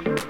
Fuck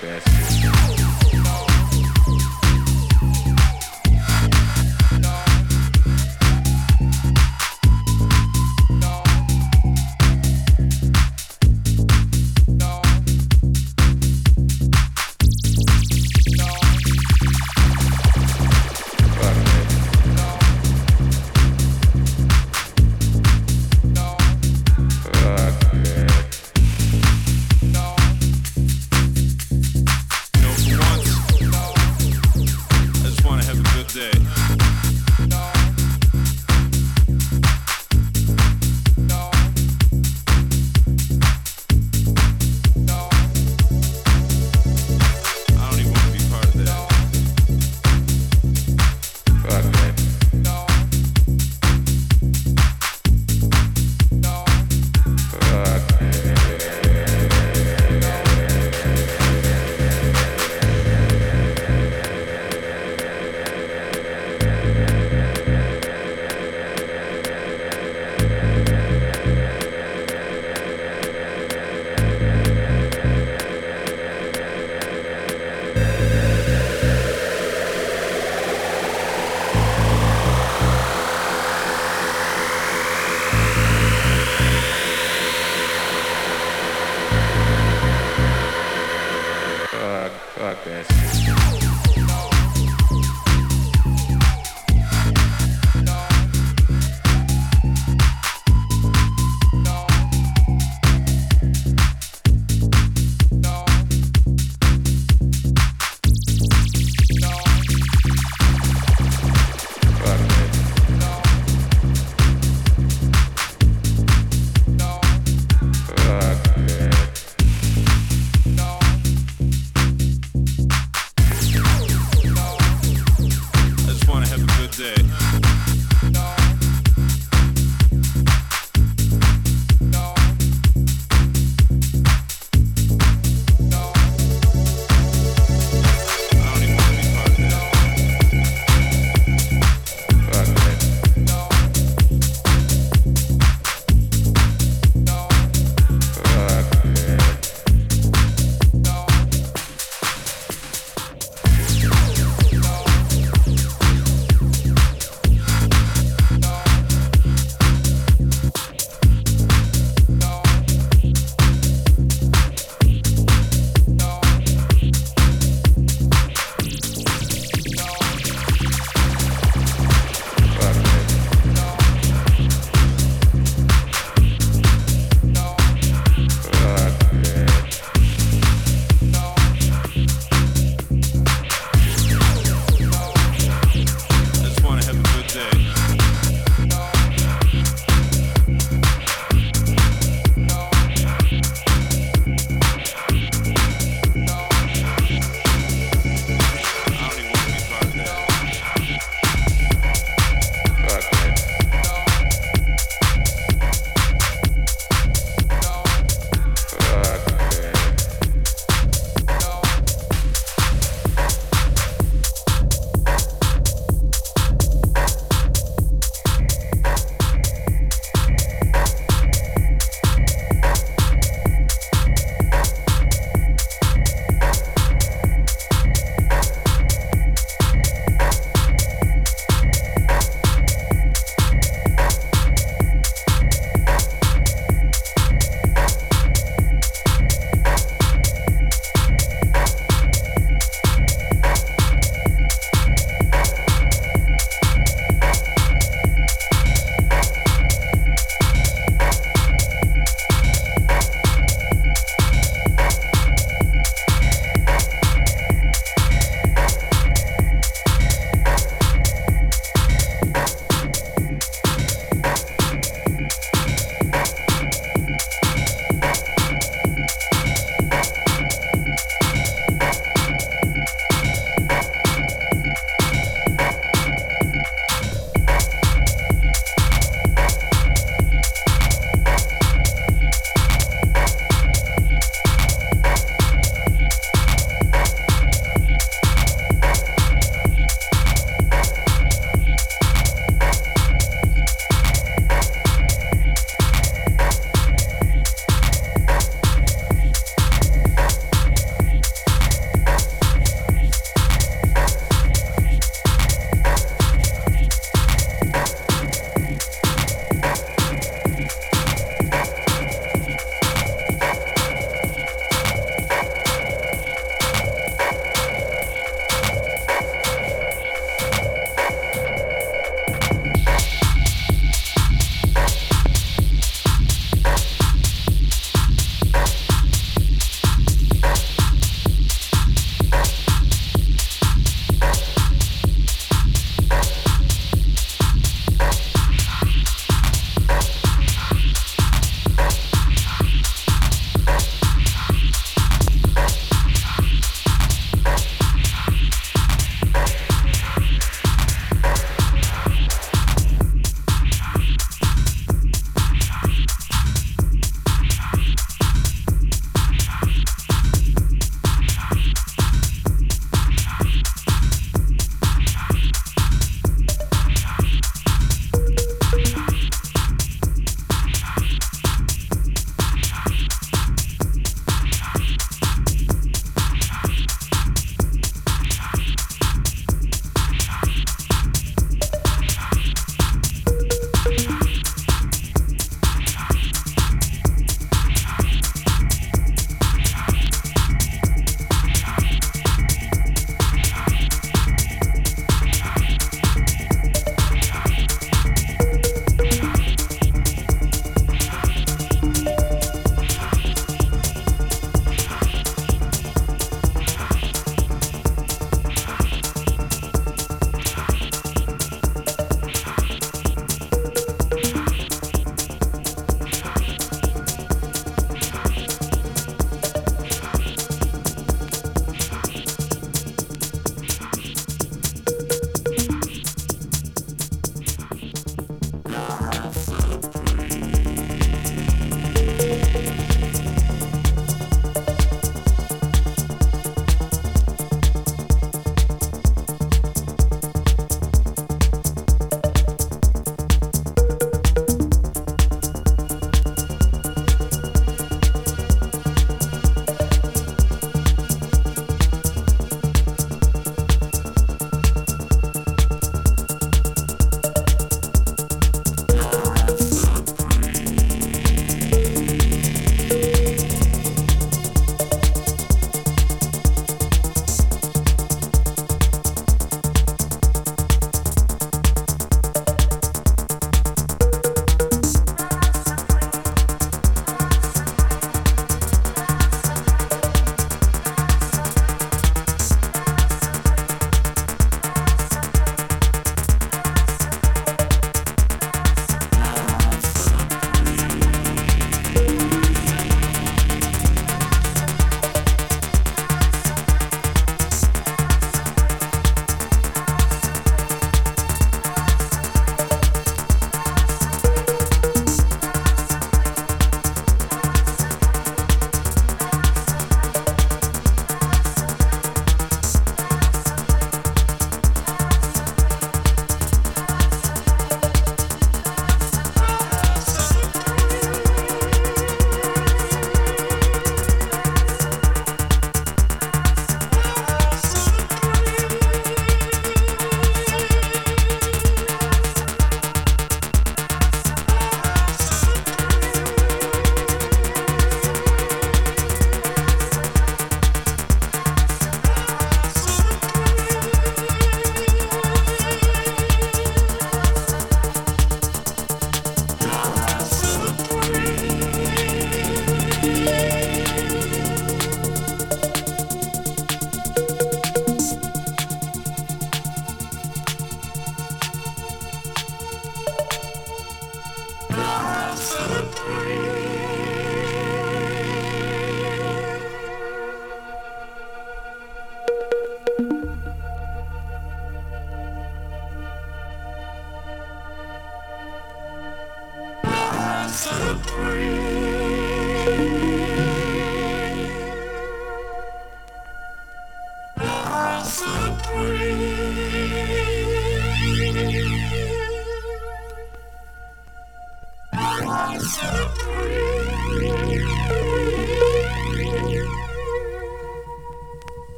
that. Fuck this.